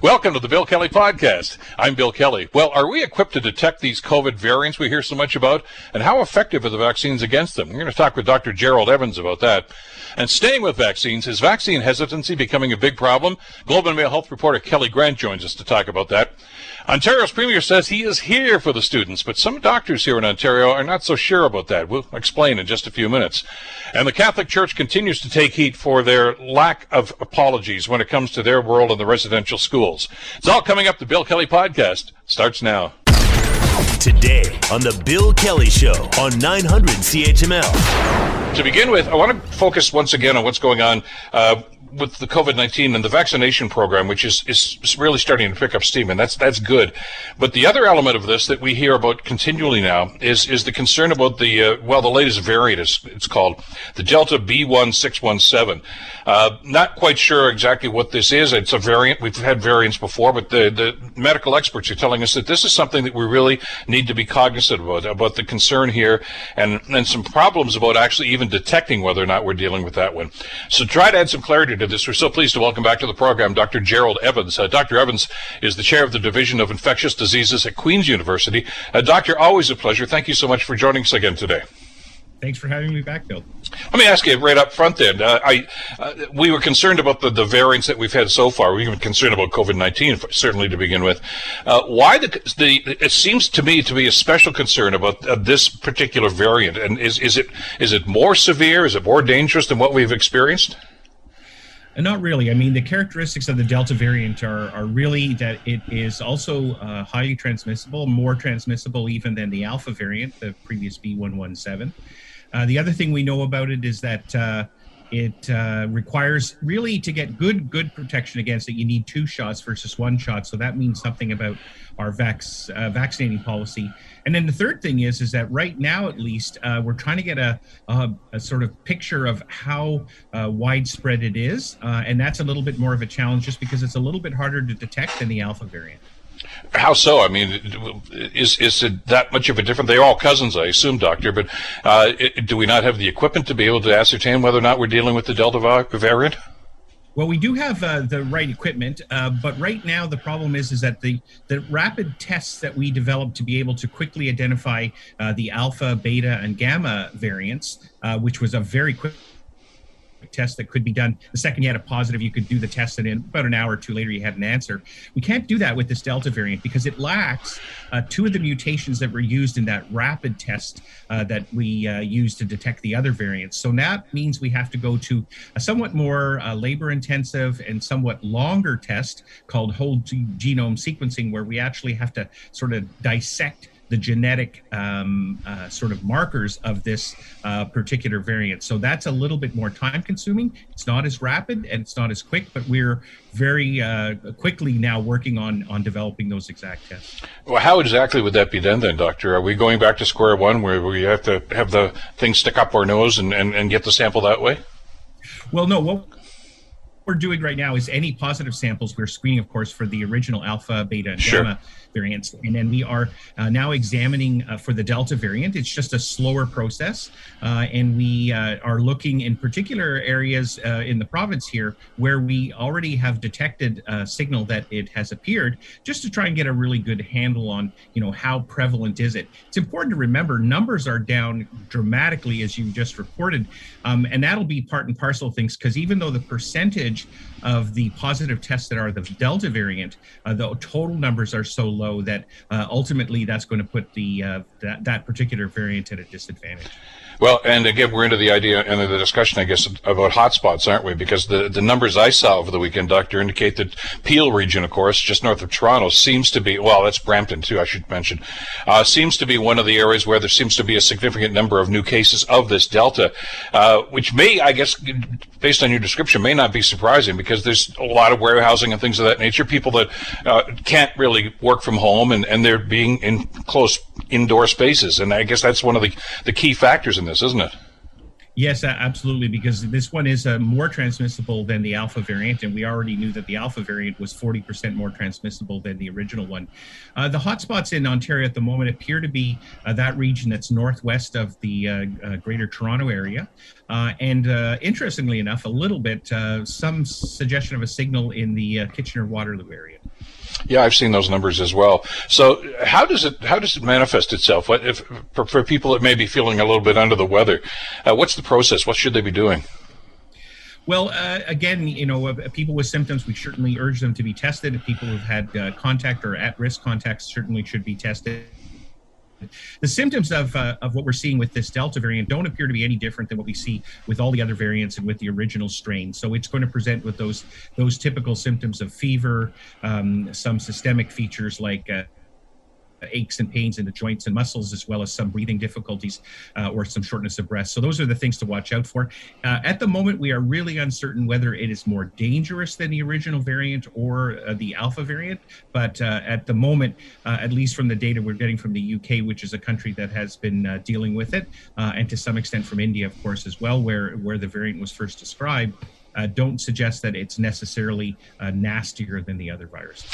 Welcome to the Bill Kelly Podcast. I'm Bill Kelly. Well, are we equipped to detect these COVID variants we hear so much about? And how effective are the vaccines against them? We're going to talk with Dr. Gerald Evans about that. And staying with vaccines, is vaccine hesitancy becoming a big problem? Globe and Mail health reporter Kelly Grant joins us to talk about that. Ontario's Premier says he is here for the students, but some doctors here in Ontario are not so sure about that. We'll explain in just a few minutes. And the Catholic Church continues to take heat for their lack of apologies when it comes to their world in the residential school. It's all coming up. The Bill Kelly Podcast starts now. Today on The Bill Kelly Show on 900 CHML. To begin with, I want to focus once again on what's going on with the COVID-19 and the vaccination program, which is really starting to pick up steam, and that's good. But the other element of this that we hear about continually now is the concern about the latest variant, it's called, the Delta B1617. Not quite sure exactly what this is. It's a variant. We've had variants before, but the medical experts are telling us that this is something that we really need to be cognizant about the concern here, and some problems about actually even detecting whether or not we're dealing with that one. So try to add some clarity to this. We're so pleased to welcome back to the program Dr. Gerald Evans. Dr. Evans is the chair of the Division of Infectious Diseases at Queen's University. Doctor, always a pleasure. Thank you so much for joining us again today. Thanks for having me back, Bill. Let me ask you right up front then. We were concerned about the variants that we've had so far. We were concerned about COVID-19, certainly, to begin with. Why it seems to me to be a special concern about this particular variant, and is it more severe? Is it more dangerous than what we've experienced? Not really. I mean, the characteristics of the Delta variant are really that it is also highly transmissible, more transmissible even than the Alpha variant, the previous B.1.1.7. The other thing we know about it is that it requires, really, to get good protection against it, you need two shots versus one shot. So that means something about our vaccinating policy. And then the third thing is that right now, at least, we're trying to get a sort of picture of how widespread it is. And that's a little bit more of a challenge just because it's a little bit harder to detect than the Alpha variant. How so? I mean, is it that much of a difference? They're all cousins, I assume, Doctor, but do we not have the equipment to be able to ascertain whether or not we're dealing with the Delta variant? Well, we do have the right equipment, but right now the problem is that the rapid tests that we developed to be able to quickly identify the Alpha, Beta, and Gamma variants, which was a very quick test that could be done. The second you had a positive, you could do the test, and in about an hour or two later, you had an answer. We can't do that with this Delta variant because it lacks two of the mutations that were used in that rapid test that we used to detect the other variants. So that means we have to go to a somewhat more labor-intensive and somewhat longer test called whole genome sequencing, where we actually have to sort of dissect the genetic sort of markers of this particular variant. So that's a little bit more time consuming. It's not as rapid and it's not as quick, but we're very quickly now working on developing those exact tests. Well, how exactly would that be then, Doctor? Are we going back to square one where we have to have the thing stick up our nose and get the sample that way? Well, no. What we're doing right now is any positive samples we're screening, of course, for the original Alpha, Beta, and Gamma variants, and then we are now examining for the Delta variant. It's just a slower process, and we are looking in particular areas in the province here where we already have detected a signal that it has appeared, just to try and get a really good handle on, how prevalent is it. It's important to remember numbers are down dramatically, as you just reported, and that'll be part and parcel of things, because even though the percentage of the positive tests that are the Delta variant, the total numbers are so low that ultimately that's going to put the that particular variant at a disadvantage. Well, and again, we're into the idea and the discussion, I guess, about hotspots, aren't we? Because the numbers I saw over the weekend, Doctor, indicate that Peel region, of course, just north of Toronto, seems to be, well, that's Brampton too, I should mention, seems to be one of the areas where there seems to be a significant number of new cases of this Delta, which may, I guess, based on your description, may not be surprising, because there's a lot of warehousing and things of that nature, people that can't really work from home and they're being in close indoor spaces. And I guess that's one of the key factors in this, isn't it? Yes, absolutely, because this one is more transmissible than the Alpha variant, and we already knew that the Alpha variant was 40% more transmissible than the original one. The hotspots in Ontario at the moment appear to be that region that's northwest of the Greater Toronto area, and interestingly enough, a little bit, some suggestion of a signal in the Kitchener-Waterloo area. Yeah, I've seen those numbers as well. So how does it manifest itself? What if for people that may be feeling a little bit under the weather, what's the process? What should they be doing? Well, again, you know, people with symptoms, we certainly urge them to be tested. If people who've had contact or at-risk contacts certainly should be tested. The symptoms of what we're seeing with this Delta variant don't appear to be any different than what we see with all the other variants and with the original strain. So it's going to present with those typical symptoms of fever, some systemic features like aches and pains in the joints and muscles, as well as some breathing difficulties or some shortness of breath. So those are the things to watch out for. At the moment, we are really uncertain whether it is more dangerous than the original variant or the Alpha variant. But at the moment, at least from the data we're getting from the UK, which is a country that has been dealing with it, and to some extent from India, of course, as well, where the variant was first described, don't suggest that it's necessarily nastier than the other virus.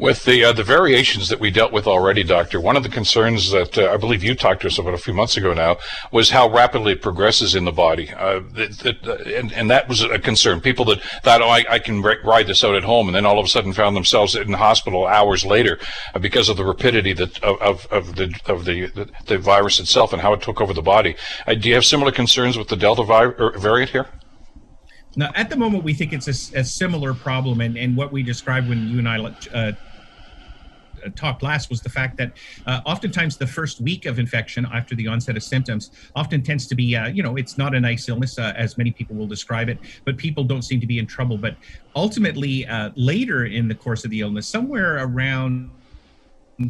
With the variations that we dealt with already, Doctor, one of the concerns that I believe you talked to us about a few months ago now was how rapidly it progresses in the body. And that was a concern. People that thought, oh, I can ride this out at home, and then all of a sudden found themselves in the hospital hours later because of the rapidity that of the virus itself and how it took over the body. Do you have similar concerns with the Delta variant here? Now, at the moment, we think it's a similar problem, and what we described when you and I talked last was the fact that oftentimes the first week of infection after the onset of symptoms often tends to be, you know, it's not a nice illness, as many people will describe it, but people don't seem to be in trouble. But ultimately, later in the course of the illness, somewhere around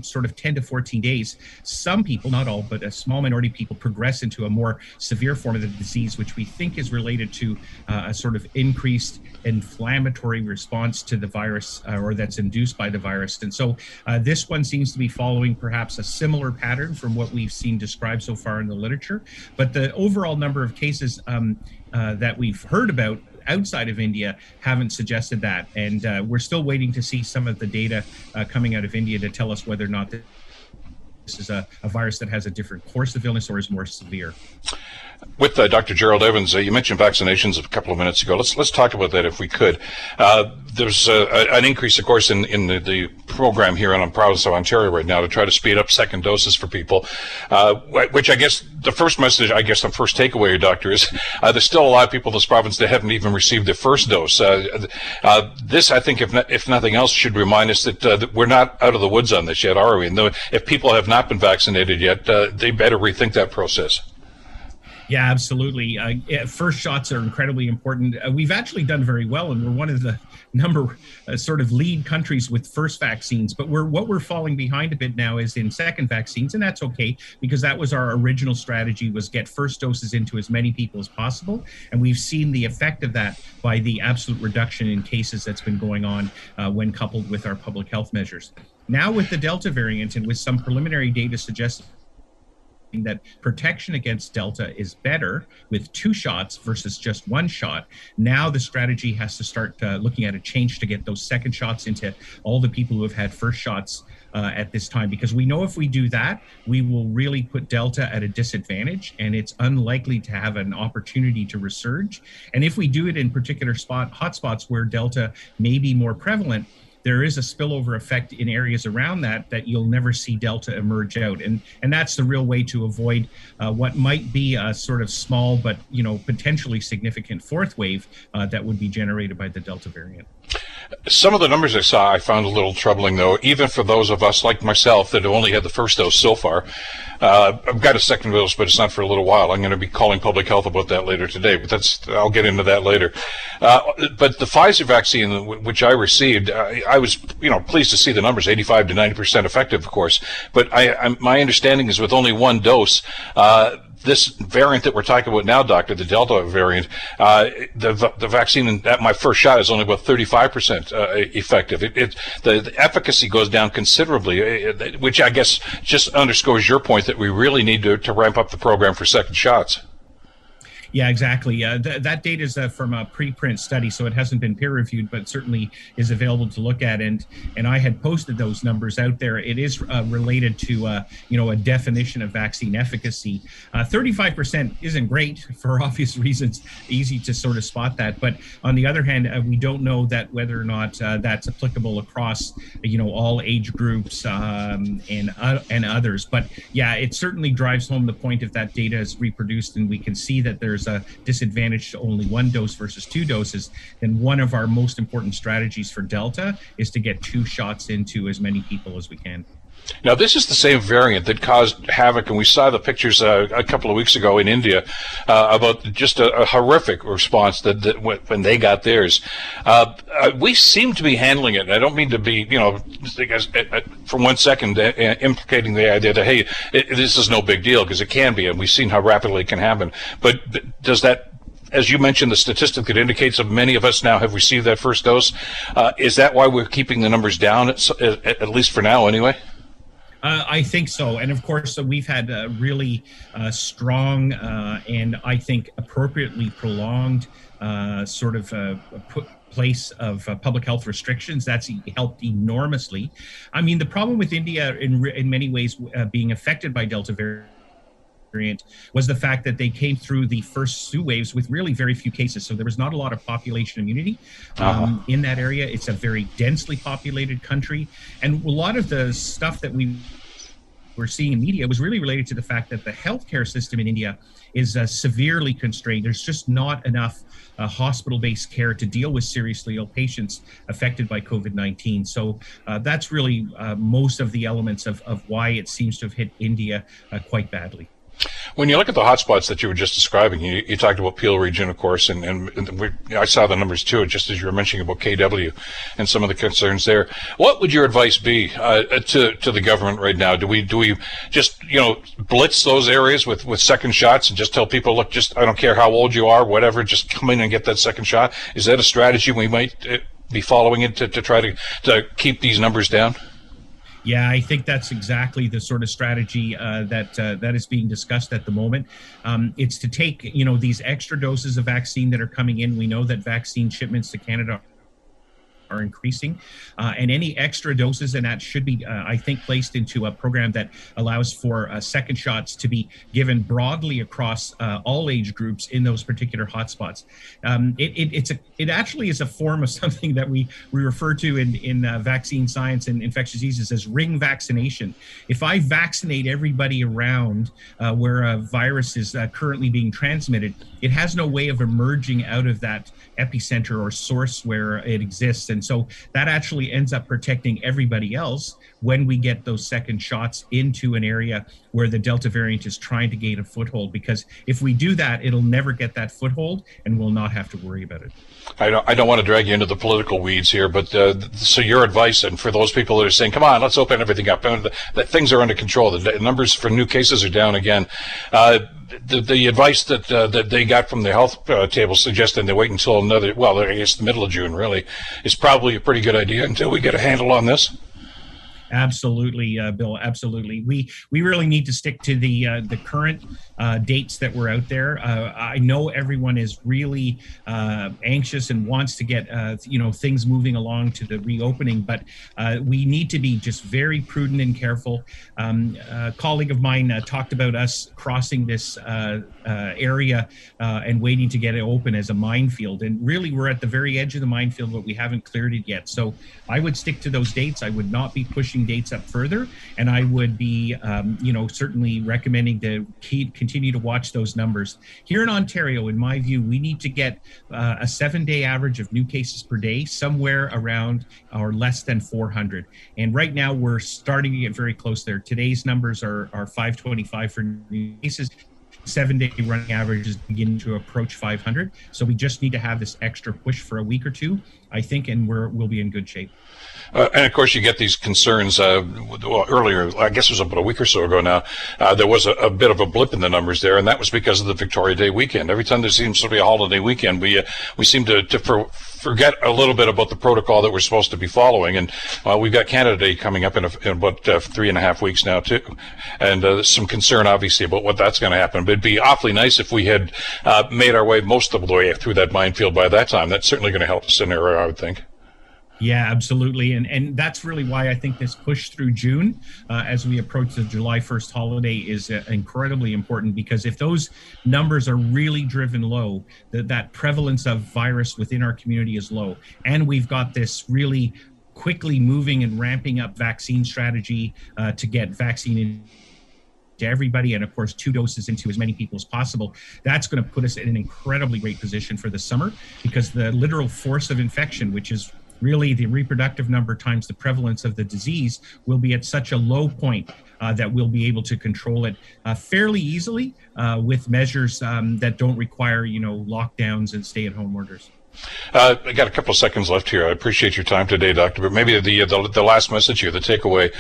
sort of 10 to 14 days, some people, not all, but a small minority of people progress into a more severe form of the disease, which we think is related to a sort of increased inflammatory response to the virus or that's induced by the virus. And so this one seems to be following perhaps a similar pattern from what we've seen described so far in the literature. But the overall number of cases that we've heard about outside of India haven't suggested that. And we're still waiting to see some of the data coming out of India to tell us whether or not this is a virus that has a different course of illness or is more severe. With Dr. Gerald Evans, you mentioned vaccinations a couple of minutes ago. Let's talk about that if we could. There's an increase, of course, in the program here in the province of Ontario right now to try to speed up second doses for people, which I guess the first message, I guess the first takeaway, Doctor, is there's still a lot of people in this province that haven't even received their first dose. This, I think, if nothing else, should remind us that we're not out of the woods on this yet, are we? And if people have not been vaccinated yet, they better rethink that process. Yeah, absolutely. First shots are incredibly important. We've actually done very well, and we're one of the sort of lead countries with first vaccines. But what we're falling behind a bit now is in second vaccines, and that's okay, because that was our original strategy, was get first doses into as many people as possible. And we've seen the effect of that by the absolute reduction in cases that's been going on when coupled with our public health measures. Now with the Delta variant and with some preliminary data suggesting that protection against Delta is better with two shots versus just one shot, now the strategy has to start looking at a change to get those second shots into all the people who have had first shots at this time, because we know if we do that, we will really put Delta at a disadvantage, and it's unlikely to have an opportunity to resurge. And if we do it in particular hotspots where Delta may be more prevalent, there is a spillover effect in areas around that you'll never see Delta emerge out. And that's the real way to avoid what might be a sort of small but, you know, potentially significant fourth wave that would be generated by the Delta variant. Some of the numbers I saw I found a little troubling, though, even for those of us like myself that have only had the first dose so far. I've got a second dose, but it's not for a little while. I'm going to be calling public health about that later today, but I'll get into that later. But the Pfizer vaccine, which I received, I was, you know, pleased to see the numbers, 85 to 90% effective, of course. But my understanding is with only one dose, this variant that we're talking about now, Doctor, the Delta variant, the vaccine at my first shot is only about 35% effective. The efficacy goes down considerably, which I guess just underscores your point that we really need to ramp up the program for second shots. Yeah, exactly. That data is from a preprint study, so it hasn't been peer reviewed, but certainly is available to look at. And I had posted those numbers out there. It is related to a definition of vaccine efficacy. 35% isn't great for obvious reasons. Easy to sort of spot that, but on the other hand, we don't know that whether or not that's applicable across all age groups and others. But yeah, it certainly drives home the point if that data is reproduced and we can see that there's a disadvantage to only one dose versus two doses. Then one of our most important strategies for Delta is to get two shots into as many people as we can. Now, this is the same variant that caused havoc, and we saw the pictures a couple of weeks ago in India about just a horrific response that when they got theirs. We seem to be handling it, and I don't mean to be, for 1 second implicating the idea that, hey, this is no big deal, because it can be, and we've seen how rapidly it can happen. But does that, as you mentioned, the statistic that indicates that many of us now have received that first dose, is that why we're keeping the numbers down, at least for now anyway? I think so. And of course, we've had a really strong and I think appropriately prolonged place of public health restrictions. That's helped enormously. I mean, the problem with India in many ways being affected by Delta variant was the fact that they came through the first two waves with really very few cases. So there was not a lot of population immunity in that area. It's a very densely populated country. And a lot of the stuff that we were seeing in media was really related to the fact that the healthcare system in India is severely constrained. There's just not enough hospital-based care to deal with seriously ill patients affected by COVID-19. So that's really most of the elements of why it seems to have hit India quite badly. When you look at the hotspots that you were just describing, you talked about Peel region, of course, and I saw the numbers too, just as you were mentioning about KW and some of the concerns there. What would your advice be to the government right now? Do we just blitz those areas with second shots and just tell people, look, just I don't care how old you are, whatever, just come in and get that second shot? Is that a strategy we might be following to try to keep these numbers down? Yeah, I think that's exactly the sort of strategy that is being discussed at the moment. It's to take, these extra doses of vaccine that are coming in. We know that vaccine shipments to Canada are increasing, and any extra doses, and that should be, I think, placed into a program that allows for second shots to be given broadly across all age groups in those particular hotspots. It actually is a form of something that we refer to in vaccine science and infectious diseases as ring vaccination. If I vaccinate everybody around where a virus is currently being transmitted, it has no way of emerging out of that epicenter or source where it exists. And so that actually ends up protecting everybody else when we get those second shots into an area where the Delta variant is trying to gain a foothold. Because if we do that, it'll never get that foothold and we'll not have to worry about it. I don't want to drag you into the political weeds here, but so your advice, and for those people that are saying, come on, let's open everything up, and that things are under control, the numbers for new cases are down again. The advice that they got from the health table suggesting they wait until I guess the middle of June really is probably a pretty good idea until we get a handle on this. Absolutely, Bill. Absolutely. We really need to stick to the current dates that were out there. I know everyone is really anxious and wants to get things moving along to the reopening, but we need to be just very prudent and careful. A colleague of mine talked about us crossing this area and waiting to get it open as a minefield, and really we're at the very edge of the minefield, but we haven't cleared it yet. So I would stick to those dates. I would not be pushing dates up further, and I would be, certainly recommending to continue to watch those numbers. Here in Ontario, in my view, we need to get a 7-day average of new cases per day, somewhere around or less than 400. And right now, we're starting to get very close there. Today's numbers are 525 for new cases. 7-day running averages begin to approach 500. So we just need to have this extra push for a week or two, I think, and we'll be in good shape. And of course, you get these concerns earlier, I guess it was about a week or so ago now, there was a bit of a blip in the numbers there, and that was because of the Victoria Day weekend. Every time there seems to be a holiday weekend, we seem to forget a little bit about the protocol that we're supposed to be following. And we've got Canada Day coming up in about 3.5 weeks now, too. And some concern, obviously, about what that's going to happen. But it'd be awfully nice if we had made our way most of the way through that minefield by that time. That's certainly going to help the scenario, I would think. Yeah, absolutely. And that's really why I think this push through June as we approach the July 1st holiday is incredibly important, because if those numbers are really driven low, that prevalence of virus within our community is low. And we've got this really quickly moving and ramping up vaccine strategy to get vaccine to everybody, and of course 2 doses into as many people as possible. That's going to put us in an incredibly great position for the summer, because the literal force of infection, which is really the reproductive number times the prevalence of the disease, will be at such a low point that we'll be able to control it fairly easily with measures that don't require, lockdowns and stay-at-home orders. I got a couple of seconds left here. I appreciate your time today, Doctor. But maybe the last message here, the takeaway,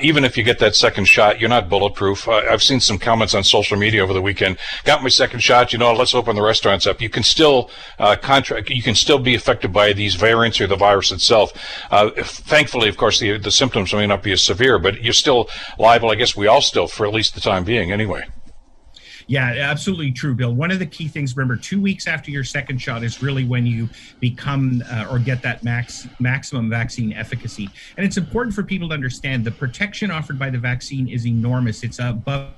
even if you get that second shot, you're not bulletproof. I've seen some comments on social media over the weekend. Got my second shot. Let's open the restaurants up. You can still You can still be affected by these variants or the virus itself. Thankfully, of course, the symptoms may not be as severe, but you're still liable. I guess we all still, for at least the time being, anyway. Yeah, absolutely true, Bill. One of the key things, remember, 2 weeks after your second shot is really when you become or get that maximum vaccine efficacy. And it's important for people to understand the protection offered by the vaccine is enormous. It's above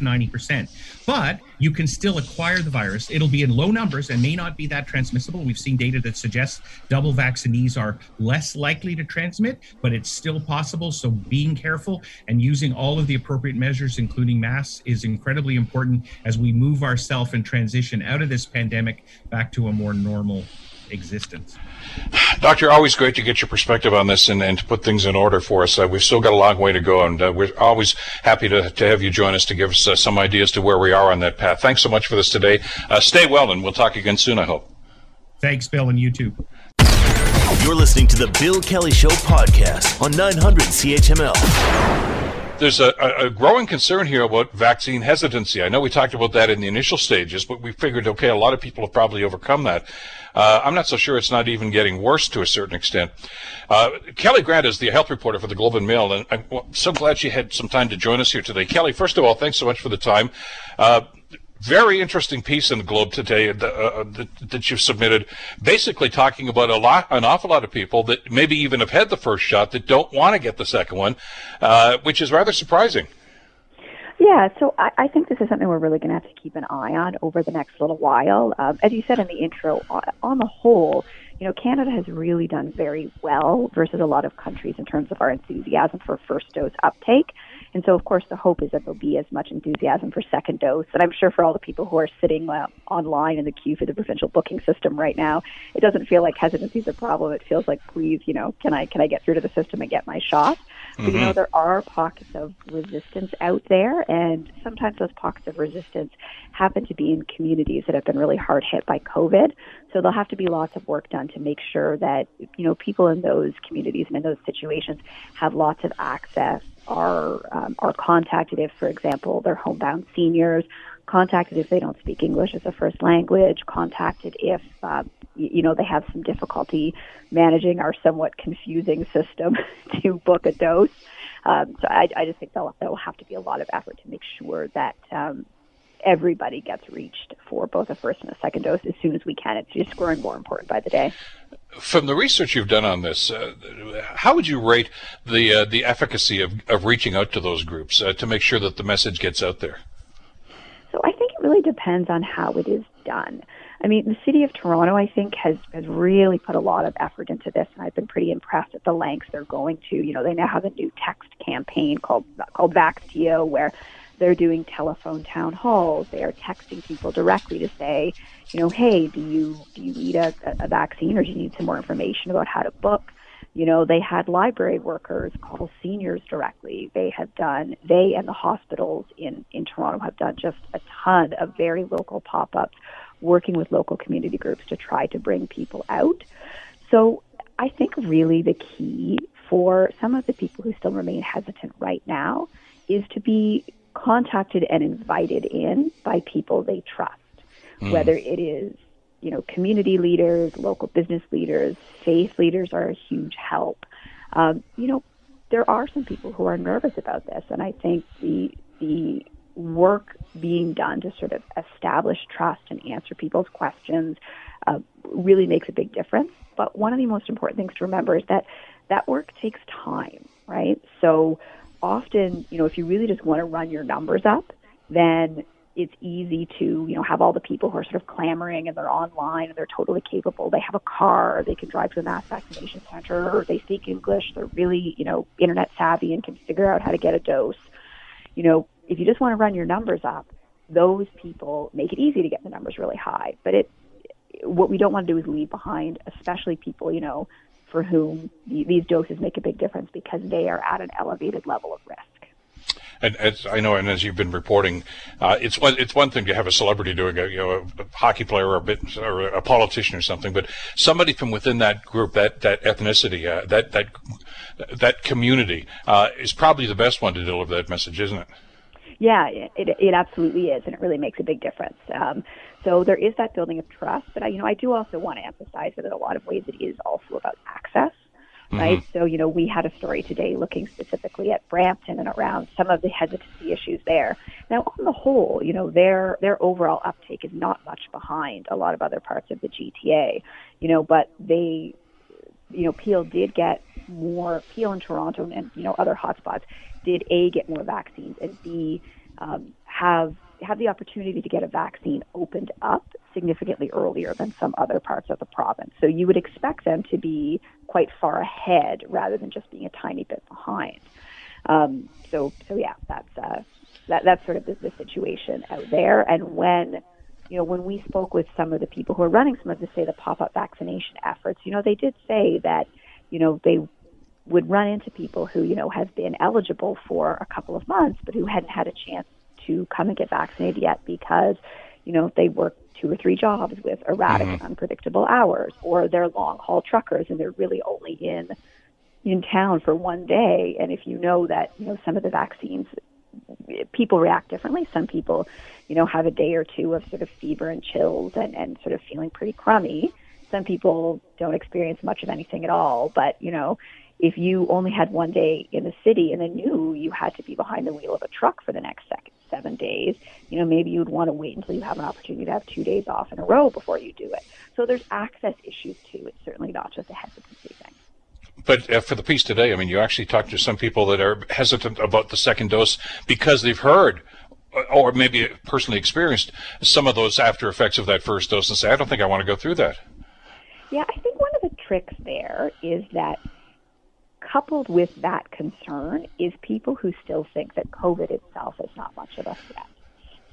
90%. But you can still acquire the virus. It'll be in low numbers and may not be that transmissible. We've seen data that suggests double vaccinees are less likely to transmit, but it's still possible. So being careful and using all of the appropriate measures, including masks, is incredibly important as we move ourselves and transition out of this pandemic back to a more normal existence. Doctor, always great to get your perspective on this and to put things in order for us. We've still got a long way to go, and we're always happy to have you join us to give us some ideas to where we are on that path. Thanks so much for this today. Stay well, and we'll talk again soon, I hope. Thanks, Bill, and you too. You're listening to the Bill Kelly Show podcast on 900 CHML. There's a growing concern here about vaccine hesitancy. I know we talked about that in the initial stages, but we figured, okay, a lot of people have probably overcome that. I'm not so sure it's not even getting worse to a certain extent. Kelly Grant is the health reporter for the Globe and Mail, and I'm so glad she had some time to join us here today. Kelly, first of all, thanks so much for the time. Very interesting piece in the Globe today that you've submitted, basically talking about an awful lot of people that maybe even have had the first shot that don't want to get the second one, which is rather surprising. Yeah, so I think this is something we're really going to have to keep an eye on over the next little while. As you said in the intro, on the whole, Canada has really done very well versus a lot of countries in terms of our enthusiasm for first dose uptake. And so, of course, the hope is that there'll be as much enthusiasm for second dose. And I'm sure for all the people who are sitting online in the queue for the provincial booking system right now, it doesn't feel like hesitancy is a problem. It feels like, please, can I get through to the system and get my shot? Mm-hmm. But, there are pockets of resistance out there. And sometimes those pockets of resistance happen to be in communities that have been really hard hit by COVID. So there'll have to be lots of work done to make sure that, people in those communities and in those situations have lots of access, are contacted if, for example, they're homebound seniors, contacted if they don't speak English as a first language, contacted if, they have some difficulty managing our somewhat confusing system to book a dose. So I just think there'll have to be a lot of effort to make sure that everybody gets reached for both a first and a second dose as soon as we can. It's just growing more important by the day. From the research you've done on this, how would you rate the efficacy of reaching out to those groups to make sure that the message gets out there? So I think it really depends on how it is done. I mean, the City of Toronto, I think, has really put a lot of effort into this, and I've been pretty impressed at the lengths they're going to. They now have a new text campaign called VaxTO, where they're doing telephone town halls. They are texting people directly to say, hey, do you need a vaccine, or do you need some more information about how to book? They had library workers call seniors directly. They and the hospitals in Toronto have done just a ton of very local pop-ups, working with local community groups to try to bring people out. So I think really the key for some of the people who still remain hesitant right now is to be contacted and invited in by people they trust, whether it is, you know, community leaders, local business leaders, faith leaders are a huge help. You know, there are some people who are nervous about this, and I think the work being done to sort of establish trust and answer people's questions really makes a big difference. But one of the most important things to remember is that that work takes time, right? So often, you know, if you really just want to run your numbers up, then it's easy to, you know, have all the people who are sort of clamoring and they're online and they're totally capable. They have a car, they can drive to a mass vaccination center, or they speak English, they're really, you know, internet savvy and can figure out how to get a dose. You know, if you just want to run your numbers up, those people make it easy to get the numbers really high. But what we don't want to do is leave behind, especially people, you know, for whom these doses make a big difference because they are at an elevated level of risk. And as I know, and as you've been reporting, it's one thing to have a celebrity doing a, you know, a hockey player or a politician or something, but somebody from within that group, that ethnicity, that community, is probably the best one to deliver that message, isn't it? Yeah, it absolutely is, and it really makes a big difference. So there is that building of trust, but I do also want to emphasize that in a lot of ways it is also about access. Right. Mm-hmm. So, you know, we had a story today looking specifically at Brampton and around some of the hesitancy issues there. Now, on the whole, you know, their overall uptake is not much behind a lot of other parts of the GTA, you know, but they, you know, Peel and Toronto and, you know, other hotspots did A, get more vaccines, and B, have the opportunity to get a vaccine opened up significantly earlier than some other parts of the province. So you would expect them to be quite far ahead rather than just being a tiny bit behind. So yeah, that's sort of the situation out there. And when we spoke with some of the people who are running some of the pop-up vaccination efforts, you know, they did say that, you know, they would run into people who, you know, have been eligible for a couple of months, but who hadn't had a chance to come and get vaccinated yet because, you know, they work 2 or 3 jobs with erratic and unpredictable hours, or they're long-haul truckers and they're really only in town for one day. And if you know that, you know, some of the vaccines, people react differently. Some people, you know, have a day or two of sort of fever and chills and sort of feeling pretty crummy. Some people don't experience much of anything at all, but, you know, if you only had one day in the city and then knew you had to be behind the wheel of a truck for the next 7 days, you know, maybe you'd want to wait until you have an opportunity to have 2 days off in a row before you do it. So there's access issues too. It's certainly not just a hesitancy thing. But for the piece today, I mean, you actually talked to some people that are hesitant about the second dose because they've heard or maybe personally experienced some of those after effects of that first dose and say, I don't think I want to go through that. Yeah, I think one of the tricks there is that coupled with that concern is people who still think that COVID itself is not much of a threat.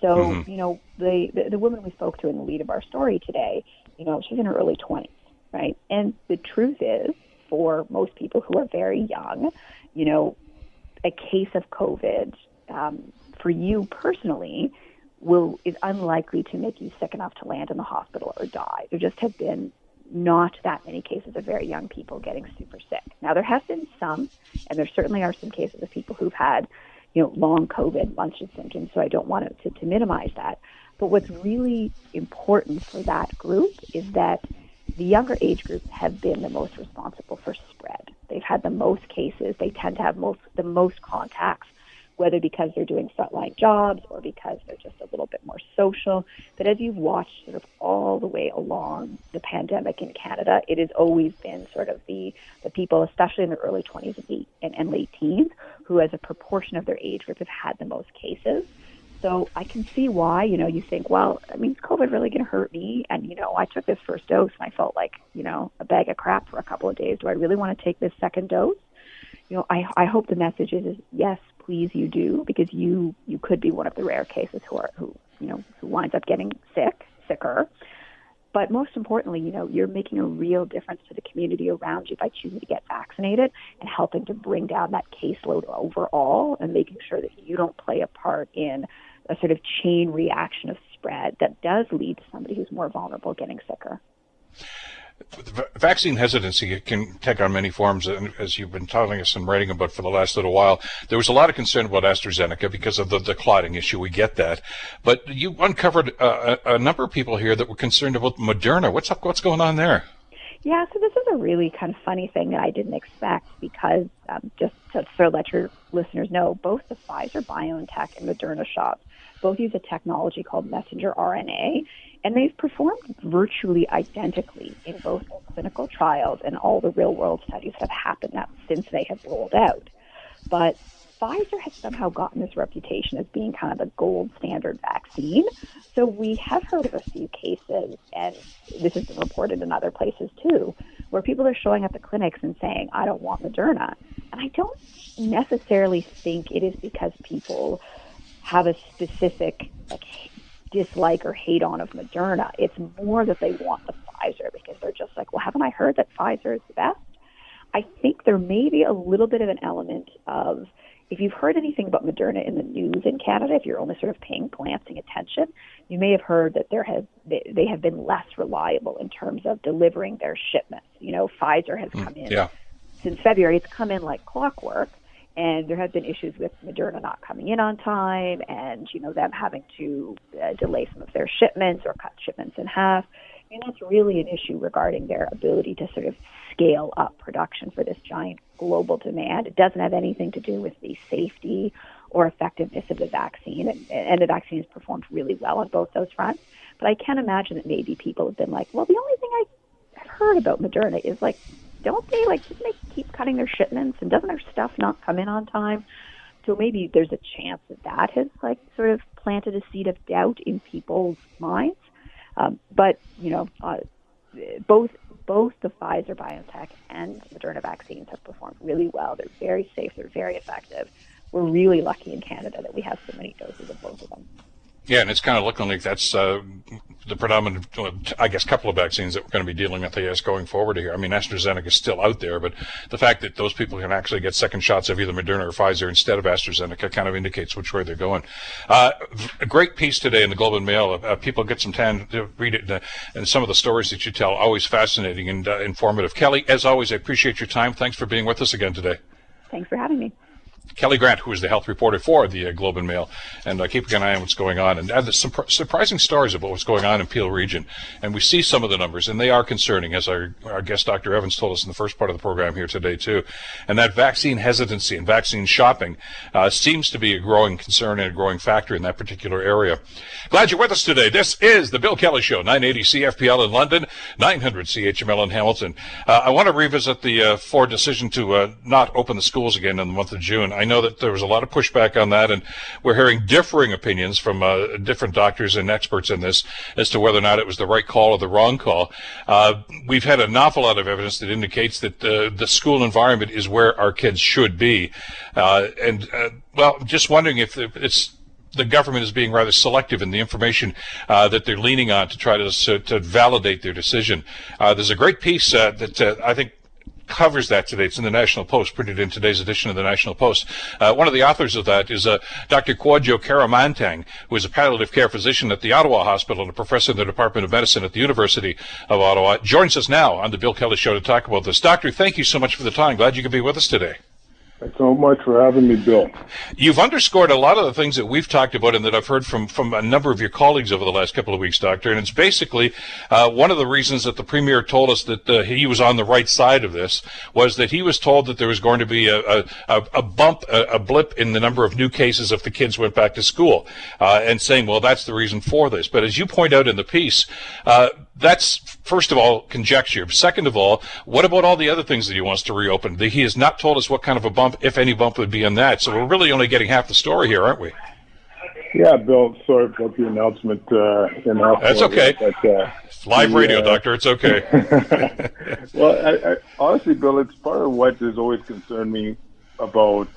So, you know, the woman we spoke to in the lead of our story today, you know, she's in her early 20s, right? And the truth is, for most people who are very young, you know, a case of COVID for you personally is unlikely to make you sick enough to land in the hospital or die. There just have been not that many cases of very young people getting super sick. Now, there have been some, and there certainly are some cases of people who've had, you know, long COVID, Munchausen symptoms, so I don't want to minimize that. But what's really important for that group is that the younger age groups have been the most responsible for spread. They've had the most cases. They tend to have the most contacts, whether because they're doing frontline jobs or because they're just a little bit more social. But as you've watched sort of all the way along the pandemic in Canada, it has always been sort of the people, especially in their early 20s and late teens, who as a proportion of their age group have had the most cases. So I can see why, you know, you think, well, I mean, is COVID really going to hurt me? And, you know, I took this first dose and I felt like, you know, a bag of crap for a couple of days. Do I really want to take this second dose? You know, I hope the message is yes, please, you do, because you could be one of the rare cases who winds up getting sicker. But most importantly, you know, you're making a real difference to the community around you by choosing to get vaccinated and helping to bring down that caseload overall and making sure that you don't play a part in a sort of chain reaction of spread that does lead to somebody who's more vulnerable getting sicker. Vaccine hesitancy can take on many forms, and as you've been telling us and writing about for the last little while, there was a lot of concern about AstraZeneca because of the clotting issue. We get that, but you uncovered a number of people here that were concerned about Moderna. What's up? What's going on there? Yeah, so this is a really kind of funny thing that I didn't expect because just to sort of let your listeners know, both the Pfizer, BioNTech, and Moderna shots both use a technology called messenger RNA, and they've performed virtually identically in both clinical trials and all the real-world studies that have happened since they have rolled out. But Pfizer has somehow gotten this reputation as being kind of the gold standard vaccine. So we have heard of a few cases, and this has been reported in other places too, where people are showing up at clinics and saying, I don't want Moderna. And I don't necessarily think it is because people have a specific dislike or hate on of Moderna. It's more that they want the Pfizer because they're just like, well, haven't I heard that Pfizer is the best? I think there may be a little bit of an element of, if you've heard anything about Moderna in the news in Canada, if you're only sort of paying glancing attention, you may have heard that they have been less reliable in terms of delivering their shipments. You know, Pfizer has come in since February. It's come in like clockwork. And there have been issues with Moderna not coming in on time and, you know, them having to delay some of their shipments or cut shipments in half. And that's really an issue regarding their ability to sort of scale up production for this giant global demand. It doesn't have anything to do with the safety or effectiveness of the vaccine. And the vaccine has performed really well on both those fronts. But I can imagine that maybe people have been like, well, the only thing I've heard about Moderna is like, don't they like, didn't they keep cutting their shipments and doesn't their stuff not come in on time? So maybe there's a chance that that has like sort of planted a seed of doubt in people's minds. But, you know, both the Pfizer, BioNTech and Moderna vaccines have performed really well. They're very safe. They're very effective. We're really lucky in Canada that we have so many doses of both of them. Yeah, and it's kind of looking like that's the predominant, I guess, couple of vaccines that we're going to be dealing with, I guess, going forward here. I mean, AstraZeneca is still out there, but the fact that those people can actually get second shots of either Moderna or Pfizer instead of AstraZeneca kind of indicates which way they're going. A great piece today in the Globe and Mail. People get some time to read it, and some of the stories that you tell, always fascinating and informative. Kelly, as always, I appreciate your time. Thanks for being with us again today. Thanks for having me. Kelly Grant, who is the health reporter for the Globe and Mail, and keeping an eye on what's going on, and the surprising stories about what's going on in Peel region. And we see some of the numbers, and they are concerning, as our guest Dr. Evans told us in the first part of the program here today, too. And that vaccine hesitancy and vaccine shopping seems to be a growing concern and a growing factor in that particular area. Glad you're with us today. This is The Bill Kelly Show, 980 CFPL in London, 900 CHML in Hamilton. I want to revisit the Ford decision to not open the schools again in the month of June. I know that there was a lot of pushback on that, and we're hearing differing opinions from different doctors and experts in this as to whether or not it was the right call or the wrong call. We've had an awful lot of evidence that indicates that the school environment is where our kids should be. Well, just wondering if it's the government is being rather selective in the information that they're leaning on to try to validate their decision. There's a great piece that I think covers that today. It's in the National Post, printed in today's edition of the National Post. One of the authors of that is Dr. Kwajo Kyeremanteng, who is a palliative care physician at the Ottawa Hospital and a professor in the Department of Medicine at the University of Ottawa. Joins us now on The Bill Kelly Show to talk about this. Doctor, thank you so much for the time. Glad you could be with us today. Thanks so much for having me, Bill. You've underscored a lot of the things that we've talked about and that I've heard from a number of your colleagues over the last couple of weeks, Doctor, and it's basically one of the reasons that the Premier told us that he was on the right side of this was that he was told that there was going to be a blip in the number of new cases if the kids went back to school, and saying, well, that's the reason for this. But as you point out in the piece, that's, first of all, conjecture. Second of all, what about all the other things that he wants to reopen? He has not told us what kind of a bump, if any bump, would be in that. So we're really only getting half the story here, aren't we? Yeah, Bill, sorry about the announcement. That's okay. But, live radio, Doctor. It's okay. Well, I honestly, Bill, it's part of what has always concerned me about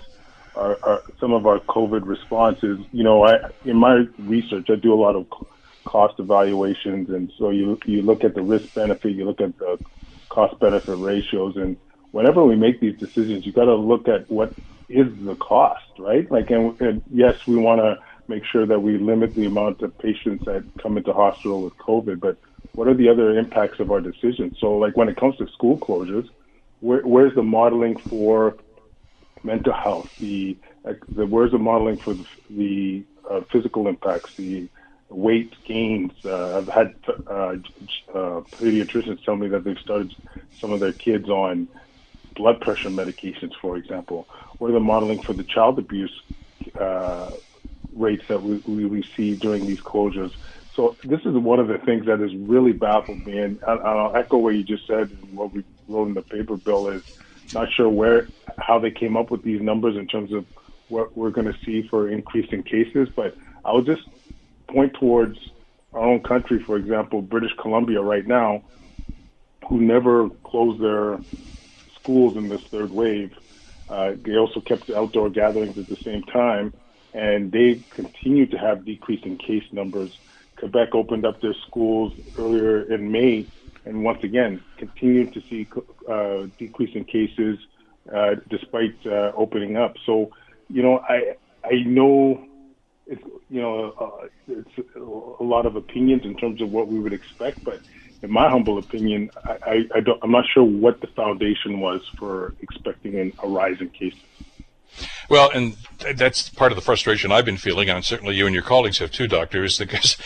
some of our COVID responses. You know, in my research, I do a lot of cost evaluations, and so you look at the risk-benefit, you look at the cost-benefit ratios, and whenever we make these decisions, you got to look at what is the cost, right? Like, and yes, we want to make sure that we limit the amount of patients that come into hospital with COVID, but What are the other impacts of our decisions? So, like, when it comes to school closures, where's the modeling for mental health? Where's the modeling for the physical impacts, the weight gains? I've had pediatricians tell me that they've started some of their kids on blood pressure medications, for example. What are the modeling for the child abuse rates that we see during these closures? So this is one of the things that has really baffled me, and I'll echo what you just said and what we wrote in the paper, Bill, is not sure how they came up with these numbers in terms of what we're going to see for increasing cases. But I'll just point towards our own country, for example, British Columbia right now, who never closed their schools in this third wave. They also kept the outdoor gatherings at the same time, and they continue to have decreasing case numbers. Quebec opened up their schools earlier in May, and once again, continued to see decreasing cases despite opening up. So, you know, I know it's, you know, it's a lot of opinions in terms of what we would expect, but in my humble opinion, I'm not sure what the foundation was for expecting a rise in cases. Well, and that's part of the frustration I've been feeling, and certainly you and your colleagues have too, Doctor, is because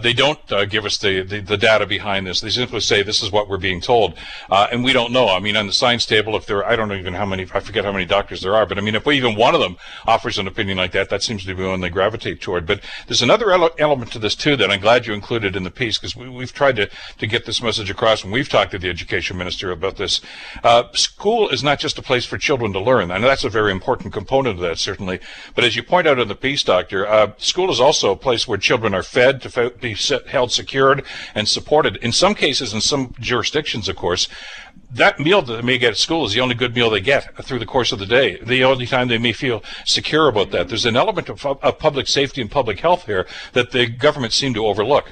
they don't give us the data behind this. They simply say this is what we're being told, and we don't know. I mean, on the science table, if there, I don't know even how many, I forget how many doctors there are, but I mean, if even one of them offers an opinion like that, that seems to be one they gravitate toward. But there's another element to this, too, that I'm glad you included in the piece, because we've tried to get this message across, and we've talked to the Education Minister about this. School is not just a place for children to learn, and that's a very important component of that, certainly. But as you point out in the piece, Doctor, school is also a place where children are fed, to be held secured and supported. In some cases, in some jurisdictions, of course, that meal that they may get at school is the only good meal they get through the course of the day, the only time they may feel secure about that. There's an element of public safety and public health here that the government seemed to overlook.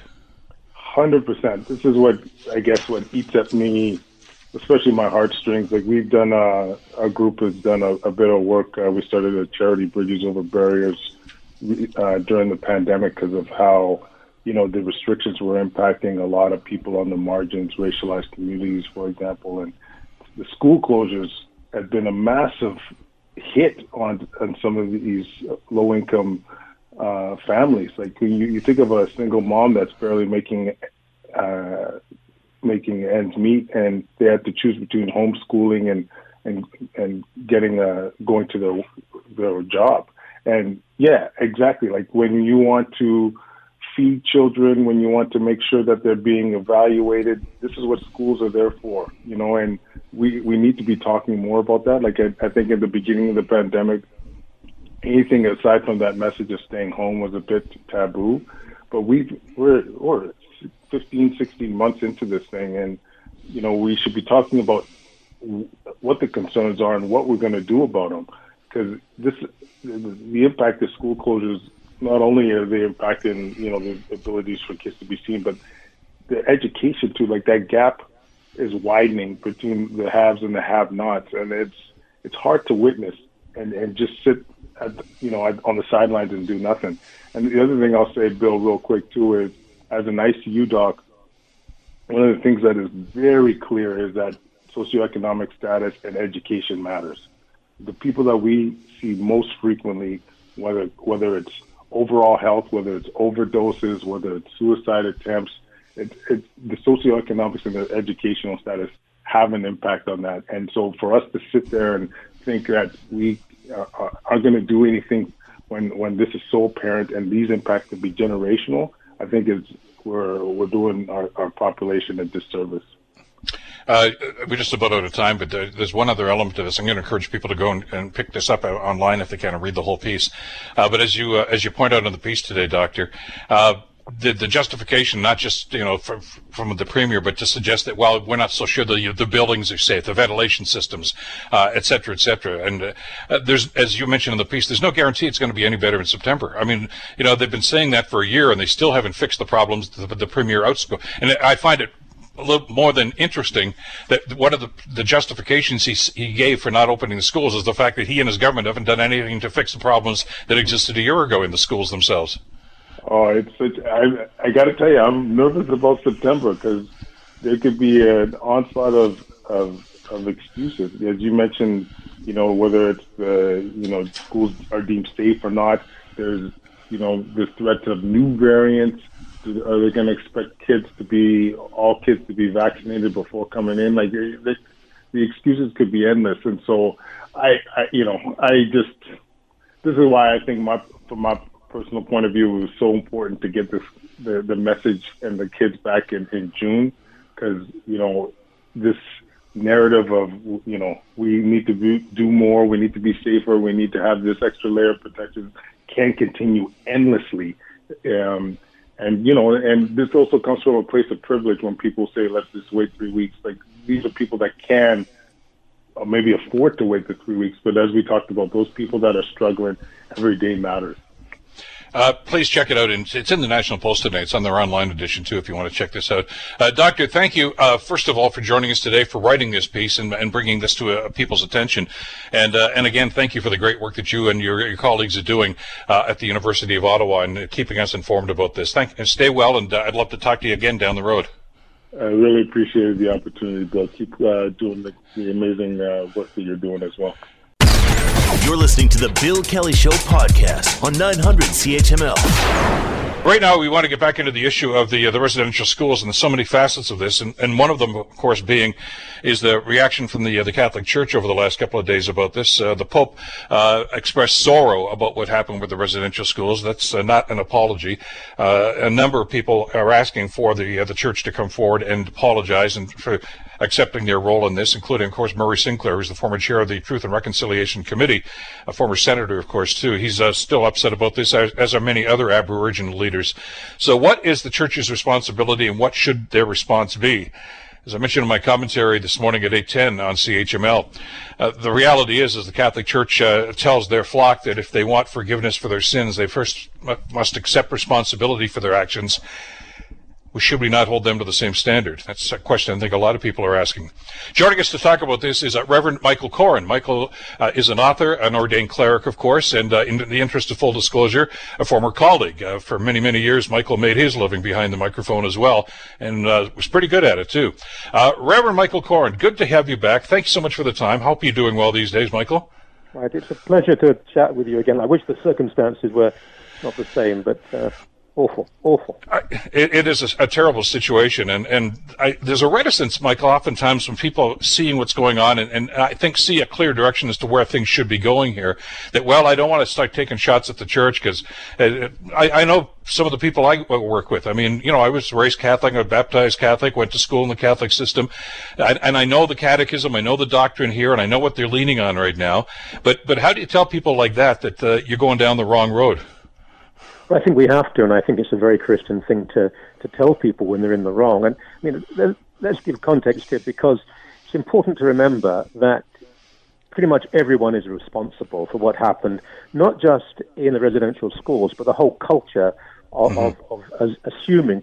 100%. This is what, I guess, what eats at me, especially my heartstrings. Like, we've done, our group has done a bit of work. We started a charity, Bridges Over Barriers, during the pandemic because of how, you know, the restrictions were impacting a lot of people on the margins, racialized communities, for example. And the school closures have been a massive hit on some of these low-income families. Like, you think of a single mom that's barely making ends meet, and they had to choose between homeschooling and getting going to their job. And yeah, exactly. Like, when you want to feed children, when you want to make sure that they're being evaluated, this is what schools are there for, you know. And we need to be talking more about that. Like, I think at the beginning of the pandemic, anything aside from that message of staying home was a bit taboo. But we're 15, 16 months into this thing, and, you know, we should be talking about what the concerns are and what we're going to do about them, because the impact of school closures, not only are they impacting, you know, the abilities for kids to be seen, but the education too. Like, that gap is widening between the haves and the have-nots, and it's hard to witness and just sit on the sidelines and do nothing. And the other thing I'll say, Bill, real quick too, is as an ICU doc, one of the things that is very clear is that socioeconomic status and education matters. The people that we see most frequently, whether it's overall health, whether it's overdoses, whether it's suicide attempts, it's the socioeconomics and the educational status have an impact on that. And so for us to sit there and think that we are going to do anything when this is so apparent and these impacts can be generational, I think we're doing our population a disservice. We're just about out of time, but there's one other element to this. I'm going to encourage people to go and pick this up online if they can and read the whole piece. But as you point out in the piece today, Doctor, the justification, not just, you know, from the Premier, but to suggest that, well, we're not so sure the buildings are safe, the ventilation systems, et cetera, and there's, as you mentioned in the piece, there's no guarantee it's going to be any better in September. I mean, you know, they've been saying that for a year, and they still haven't fixed the problems the Premier outspoke. And I find it a little more than interesting that one of the justifications he gave for not opening the schools is the fact that he and his government haven't done anything to fix the problems that existed a year ago in the schools themselves. Oh, I got to tell you, I'm nervous about September because there could be an onslaught of excuses, as you mentioned. You know, whether it's schools are deemed safe or not. There's the threat of new variants. Are they going to expect all kids to be vaccinated before coming in? Like the excuses could be endless, and so this is why I think from my personal point of view, it was so important to get the message and the kids back in June, because this narrative of we need to do more, we need to be safer, we need to have this extra layer of protection can continue endlessly. And this also comes from a place of privilege when people say, let's just wait 3 weeks. Like, these are people that can maybe afford to wait the 3 weeks. But as we talked about, those people that are struggling every day matters. Please check it out. It's in the National Post today. It's on their online edition, too, if you want to check this out. Doctor, thank you, first of all, for joining us today, for writing this piece and bringing this to people's attention. And again, thank you for the great work that you and your colleagues are doing at the University of Ottawa and keeping us informed about this. Thank you, and stay well, and I'd love to talk to you again down the road. I really appreciated the opportunity, Bill. Keep doing the amazing work that you're doing as well. You're listening to the Bill Kelly Show podcast on 900 CHML. Right now, we want to get back into the issue of the residential schools, and there's so many facets of this, and one of them, of course, being is the reaction from the Catholic Church over the last couple of days about this. The Pope expressed sorrow about what happened with the residential schools. That's not an apology. A number of people are asking for the Church to come forward and apologize and for accepting their role in this, including, of course, Murray Sinclair, who's the former chair of the Truth and Reconciliation Committee, a former senator, of course, too. He's still upset about this, as are many other Aboriginal leaders. So what is the Church's responsibility, and what should their response be? As I mentioned in my commentary this morning at 8:10 on CHML, the reality is the Catholic Church tells their flock that if they want forgiveness for their sins, they first must accept responsibility for their actions. Should we not hold them to the same standard? That's a question I think a lot of people are asking. Joining us to talk about this is Reverend Michael Coren. Michael is an author, an ordained cleric, of course, and in the interest of full disclosure, a former colleague. For many, many years, Michael made his living behind the microphone as well, and was pretty good at it, too. Reverend Michael Coren, good to have you back. Thanks so much for the time. Hope you're doing well these days, Michael. Right. It's a pleasure to chat with you again. I wish the circumstances were not the same, but... Awful. It is a terrible situation, and there's a reticence, Michael, oftentimes when people seeing what's going on, and I think see a clear direction as to where things should be going here, that, well, I don't want to start taking shots at the Church, because I know some of the people I work with. I mean, I was raised Catholic, I was baptized Catholic, went to school in the Catholic system, and I know the catechism, I know the doctrine here, and I know what they're leaning on right now, but how do you tell people like that you're going down the wrong road? I think we have to, and I think it's a very Christian thing to tell people when they're in the wrong. And I mean, let's give context here, because it's important to remember that pretty much everyone is responsible for what happened, not just in the residential schools, but the whole culture of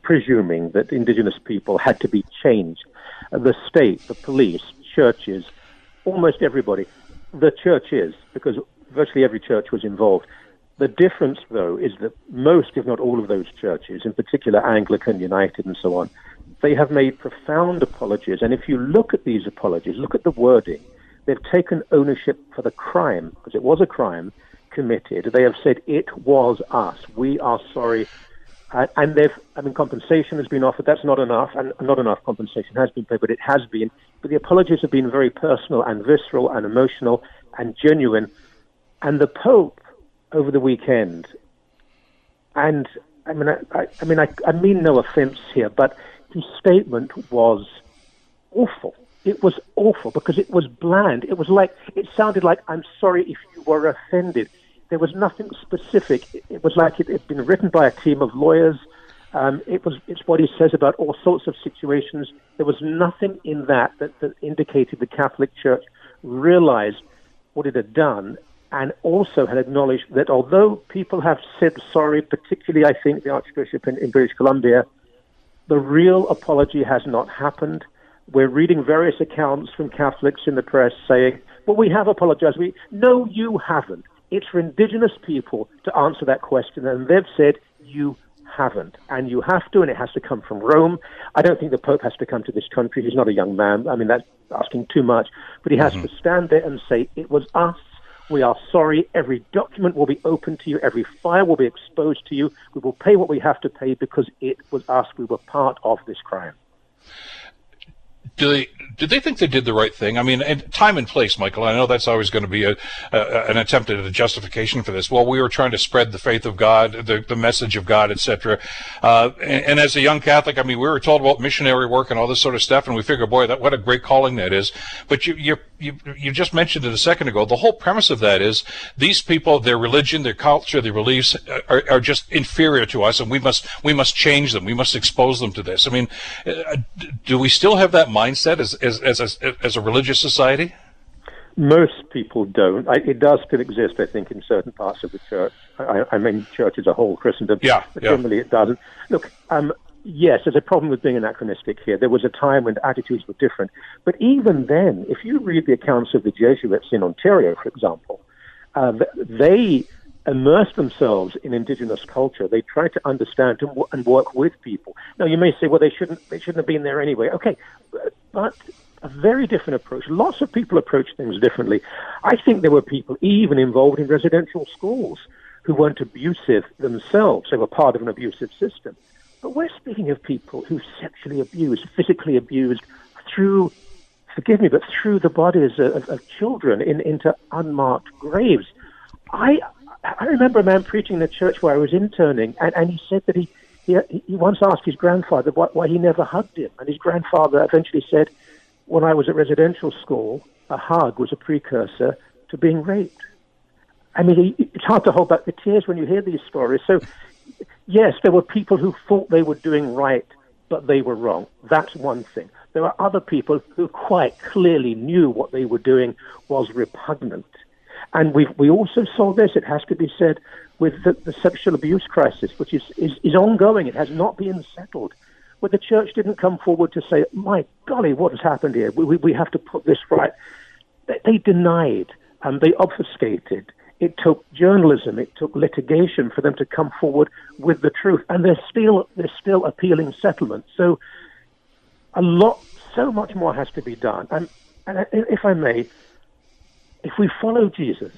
presuming that Indigenous people had to be changed. The state, the police, churches, almost everybody, the churches, because virtually every church was involved. The difference, though, is that most, if not all, of those churches, in particular Anglican, United, and so on, they have made profound apologies. And if you look at these apologies, look at the wording, they've taken ownership for the crime, because it was a crime committed. They have said, it was us. We are sorry. And compensation has been offered. That's not enough. And not enough compensation has been paid, but it has been. But the apologies have been very personal and visceral and emotional and genuine. And the Pope, over the weekend, and I mean no offence here, but his statement was awful. It was awful because it was bland. It was it sounded like, I'm sorry if you were offended. There was nothing specific. It was like it had been written by a team of lawyers. It's what he says about all sorts of situations. There was nothing in that indicated the Catholic Church realised what it had done. And also had acknowledged that although people have said sorry, particularly I think the Archbishop in British Columbia, the real apology has not happened. We're reading various accounts from Catholics in the press saying, well, we have apologized. No, you haven't. It's for Indigenous people to answer that question. And they've said, you haven't. And you have to, and it has to come from Rome. I don't think the Pope has to come to this country. He's not a young man. I mean, that's asking too much. But he has to stand there and say, it was us. We are sorry. Every document will be open to you. Every file will be exposed to you. We will pay what we have to pay because it was us. We were part of this crime. Did they think they did the right thing? I mean, and time and place, Michael. I know that's always going to be an attempt at a justification for this. Well, we were trying to spread the faith of God, the message of God, etc. And as a young Catholic, I mean, we were told about missionary work and all this sort of stuff, and we figured, boy, what a great calling that is. But you just mentioned it a second ago. The whole premise of that is these people, their religion, their culture, their beliefs are just inferior to us, and we must change them. We must expose them to this. I mean, do we still have that mindset as a religious society? Most people don't. It does still exist, I think, in certain parts of the church. I mean, church as a whole, Christendom. Yeah. Generally it doesn't. Look, yes, there's a problem with being anachronistic here. There was a time when attitudes were different. But even then, if you read the accounts of the Jesuits in Ontario, for example, they immersed themselves in indigenous culture. They tried to understand and work with people. Now, you may say, well, they shouldn't have been there anyway. Okay, but a very different approach. Lots of people approach things differently. I think there were people even involved in residential schools who weren't abusive themselves. They were part of an abusive system. But we're speaking of people who sexually abused, physically abused through, forgive me, but through the bodies of children into unmarked graves. I remember a man preaching in the church where I was interning, and he said that he once asked his grandfather why he never hugged him. And his grandfather eventually said, when I was at residential school, a hug was a precursor to being raped. I mean, it's hard to hold back the tears when you hear these stories. So, yes, there were people who thought they were doing right, but they were wrong. That's one thing. There are other people who quite clearly knew what they were doing was repugnant. And we also saw this, it has to be said, with the sexual abuse crisis, which is ongoing. It has not been settled. But the church didn't come forward to say, my golly, what has happened here? We have to put this right. They denied and they obfuscated. It took journalism, it took litigation for them to come forward with the truth. And they're still appealing settlement. So so much more has to be done. And if I may, if we follow Jesus,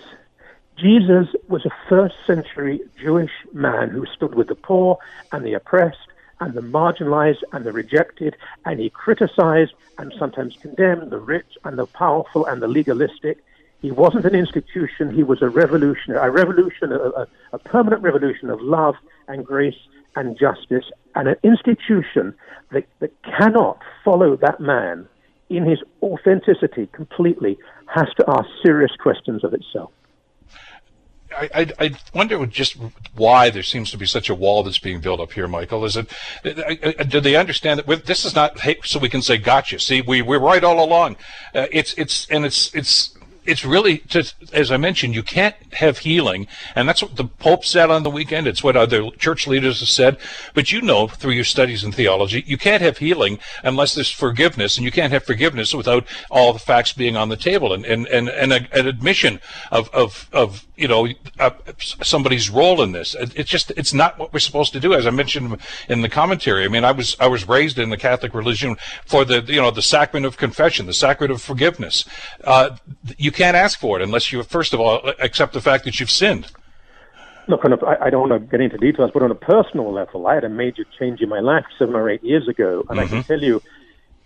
Jesus was a first-century Jewish man who stood with the poor and the oppressed and the marginalized and the rejected, and he criticized and sometimes condemned the rich and the powerful and the legalistic. He wasn't an institution. He was a revolutionary, a permanent revolution of love and grace and justice, and an institution that cannot follow that man in his authenticity completely, has to ask serious questions of itself. I wonder just why there seems to be such a wall that's being built up here, Michael. Is it? Do they understand that this is not? Hey, so we can say, "Gotcha." See, we're right all along. It's really, as I mentioned, you can't have healing, and that's what the Pope said on the weekend. It's what other church leaders have said. But you know, through your studies in theology, you can't have healing unless there's forgiveness, and you can't have forgiveness without all the facts being on the table and an admission of you know somebody's role in this. It's not what we're supposed to do. As I mentioned in the commentary, I mean, I was raised in the Catholic religion for the sacrament of confession, the sacrament of forgiveness. You can't ask for it unless you, first of all, accept the fact that you've sinned. Look, I don't want to get into details, but on a personal level, I had a major change in my life 7 or 8 years ago, and I can tell you,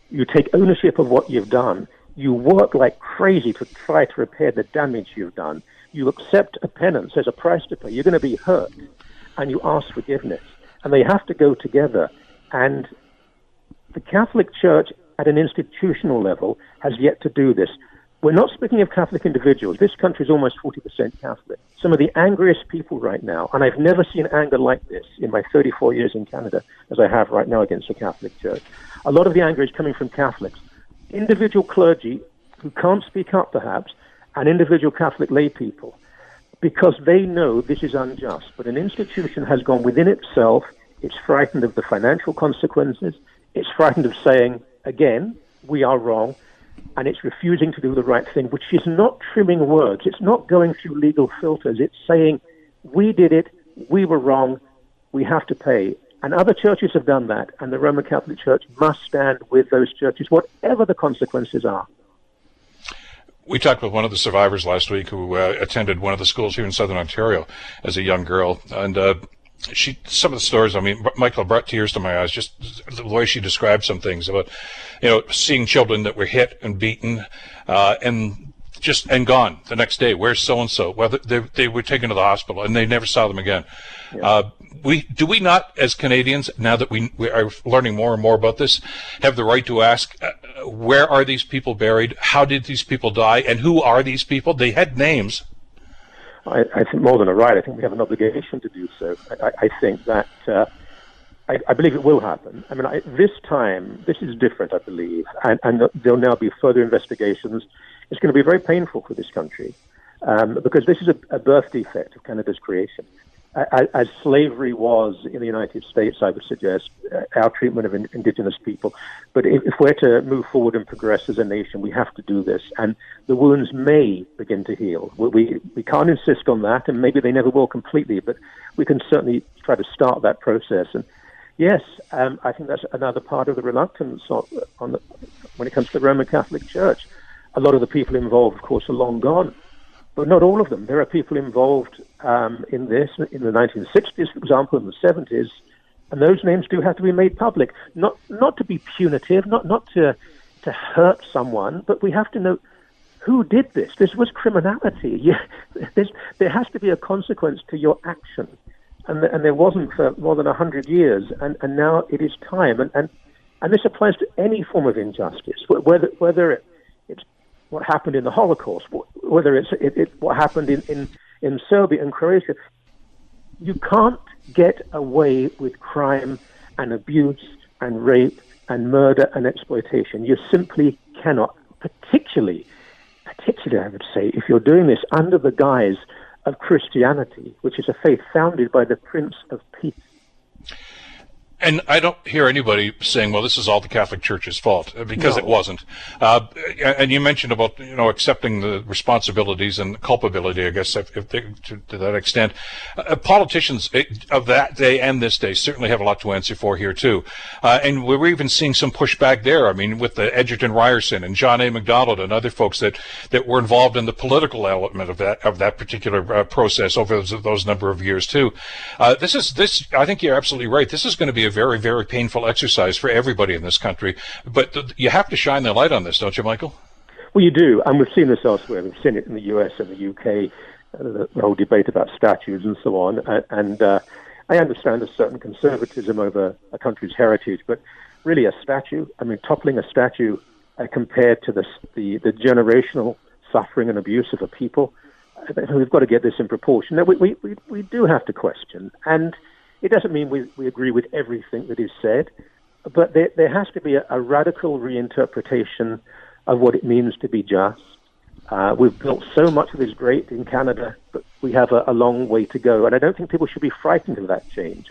you take ownership of what you've done, you work like crazy to try to repair the damage you've done, you accept a penance as a price to pay, you're going to be hurt, and you ask forgiveness. And they have to go together, and the Catholic Church at an institutional level has yet to do this. We're not speaking of Catholic individuals. This country is almost 40% Catholic. Some of the angriest people right now, and I've never seen anger like this in my 34 years in Canada as I have right now against the Catholic Church. A lot of the anger is coming from Catholics. Individual clergy who can't speak up perhaps, and individual Catholic lay people, because they know this is unjust. But an institution has gone within itself. It's frightened of the financial consequences. It's frightened of saying, again, we are wrong. And it's refusing to do the right thing, which is not trimming words. It's not going through legal filters. It's saying, we did it, we were wrong, we have to pay. And other churches have done that, and the Roman Catholic Church must stand with those churches, whatever the consequences are. We talked with one of the survivors last week who attended one of the schools here in Southern Ontario as a young girl, and she, some of the stories, I mean, Michael, brought tears to my eyes, just the way she described some things about, you know, seeing children that were hit and beaten and gone the next day. Where's so-and-so? Well, they were taken to the hospital, and they never saw them again. Yeah. We not, as Canadians, now that we are learning more and more about this, have the right to ask, where are these people buried? How did these people die? And who are these people? They had names. I think more than a right. I think we have an obligation to do so. I think that I believe it will happen. I mean, this time, this is different, I believe, and there'll now be further investigations. It's going to be very painful for this country because this is a birth defect of Canada's creation. As slavery was in the United States, I would suggest, our treatment of Indigenous people. But if we're to move forward and progress as a nation, we have to do this. And the wounds may begin to heal. We can't insist on that, and maybe they never will completely, but we can certainly try to start that process. And yes, I think that's another part of the reluctance when it comes to the Roman Catholic Church. A lot of the people involved, of course, are long gone. But not all of them. There are people involved in this in the 1960s, for example, in the 70s, and those names do have to be made public. Not to be punitive, not to hurt someone, but we have to know who did this. This was criminality. There has to be a consequence to your action, and there wasn't for more than 100 years, and now it is time. And this applies to any form of injustice, whether it's what happened in the Holocaust, whether it's what happened in Serbia and Croatia. You can't get away with crime and abuse and rape and murder and exploitation. You simply cannot, particularly, I would say, if you're doing this under the guise of Christianity, which is a faith founded by the Prince of Peace. And I don't hear anybody saying, well, this is all the Catholic Church's fault, because it wasn't. And you mentioned about, you know, accepting the responsibilities and culpability, I guess, to that extent. Politicians of that day and this day certainly have a lot to answer for here, too. And we were even seeing some pushback there, I mean, with the Edgerton Ryerson and John A. MacDonald and other folks that were involved in the political element of that particular process over those number of years, too. This is, I think you're absolutely right. This is going to be a very, very painful exercise for everybody in this country. But you have to shine the light on this, don't you, Michael? Well, you do. And we've seen this elsewhere. We've seen it in the US and the UK, the whole debate about statues and so on. And I understand a certain conservatism over a country's heritage, but really a statue, I mean, toppling a statue compared to the generational suffering and abuse of a people, we've got to get this in proportion. Now, we do have to question. And it doesn't mean we agree with everything that is said, but there has to be a radical reinterpretation of what it means to be just. We've built so much that is great in Canada, but we have a long way to go. And I don't think people should be frightened of that change.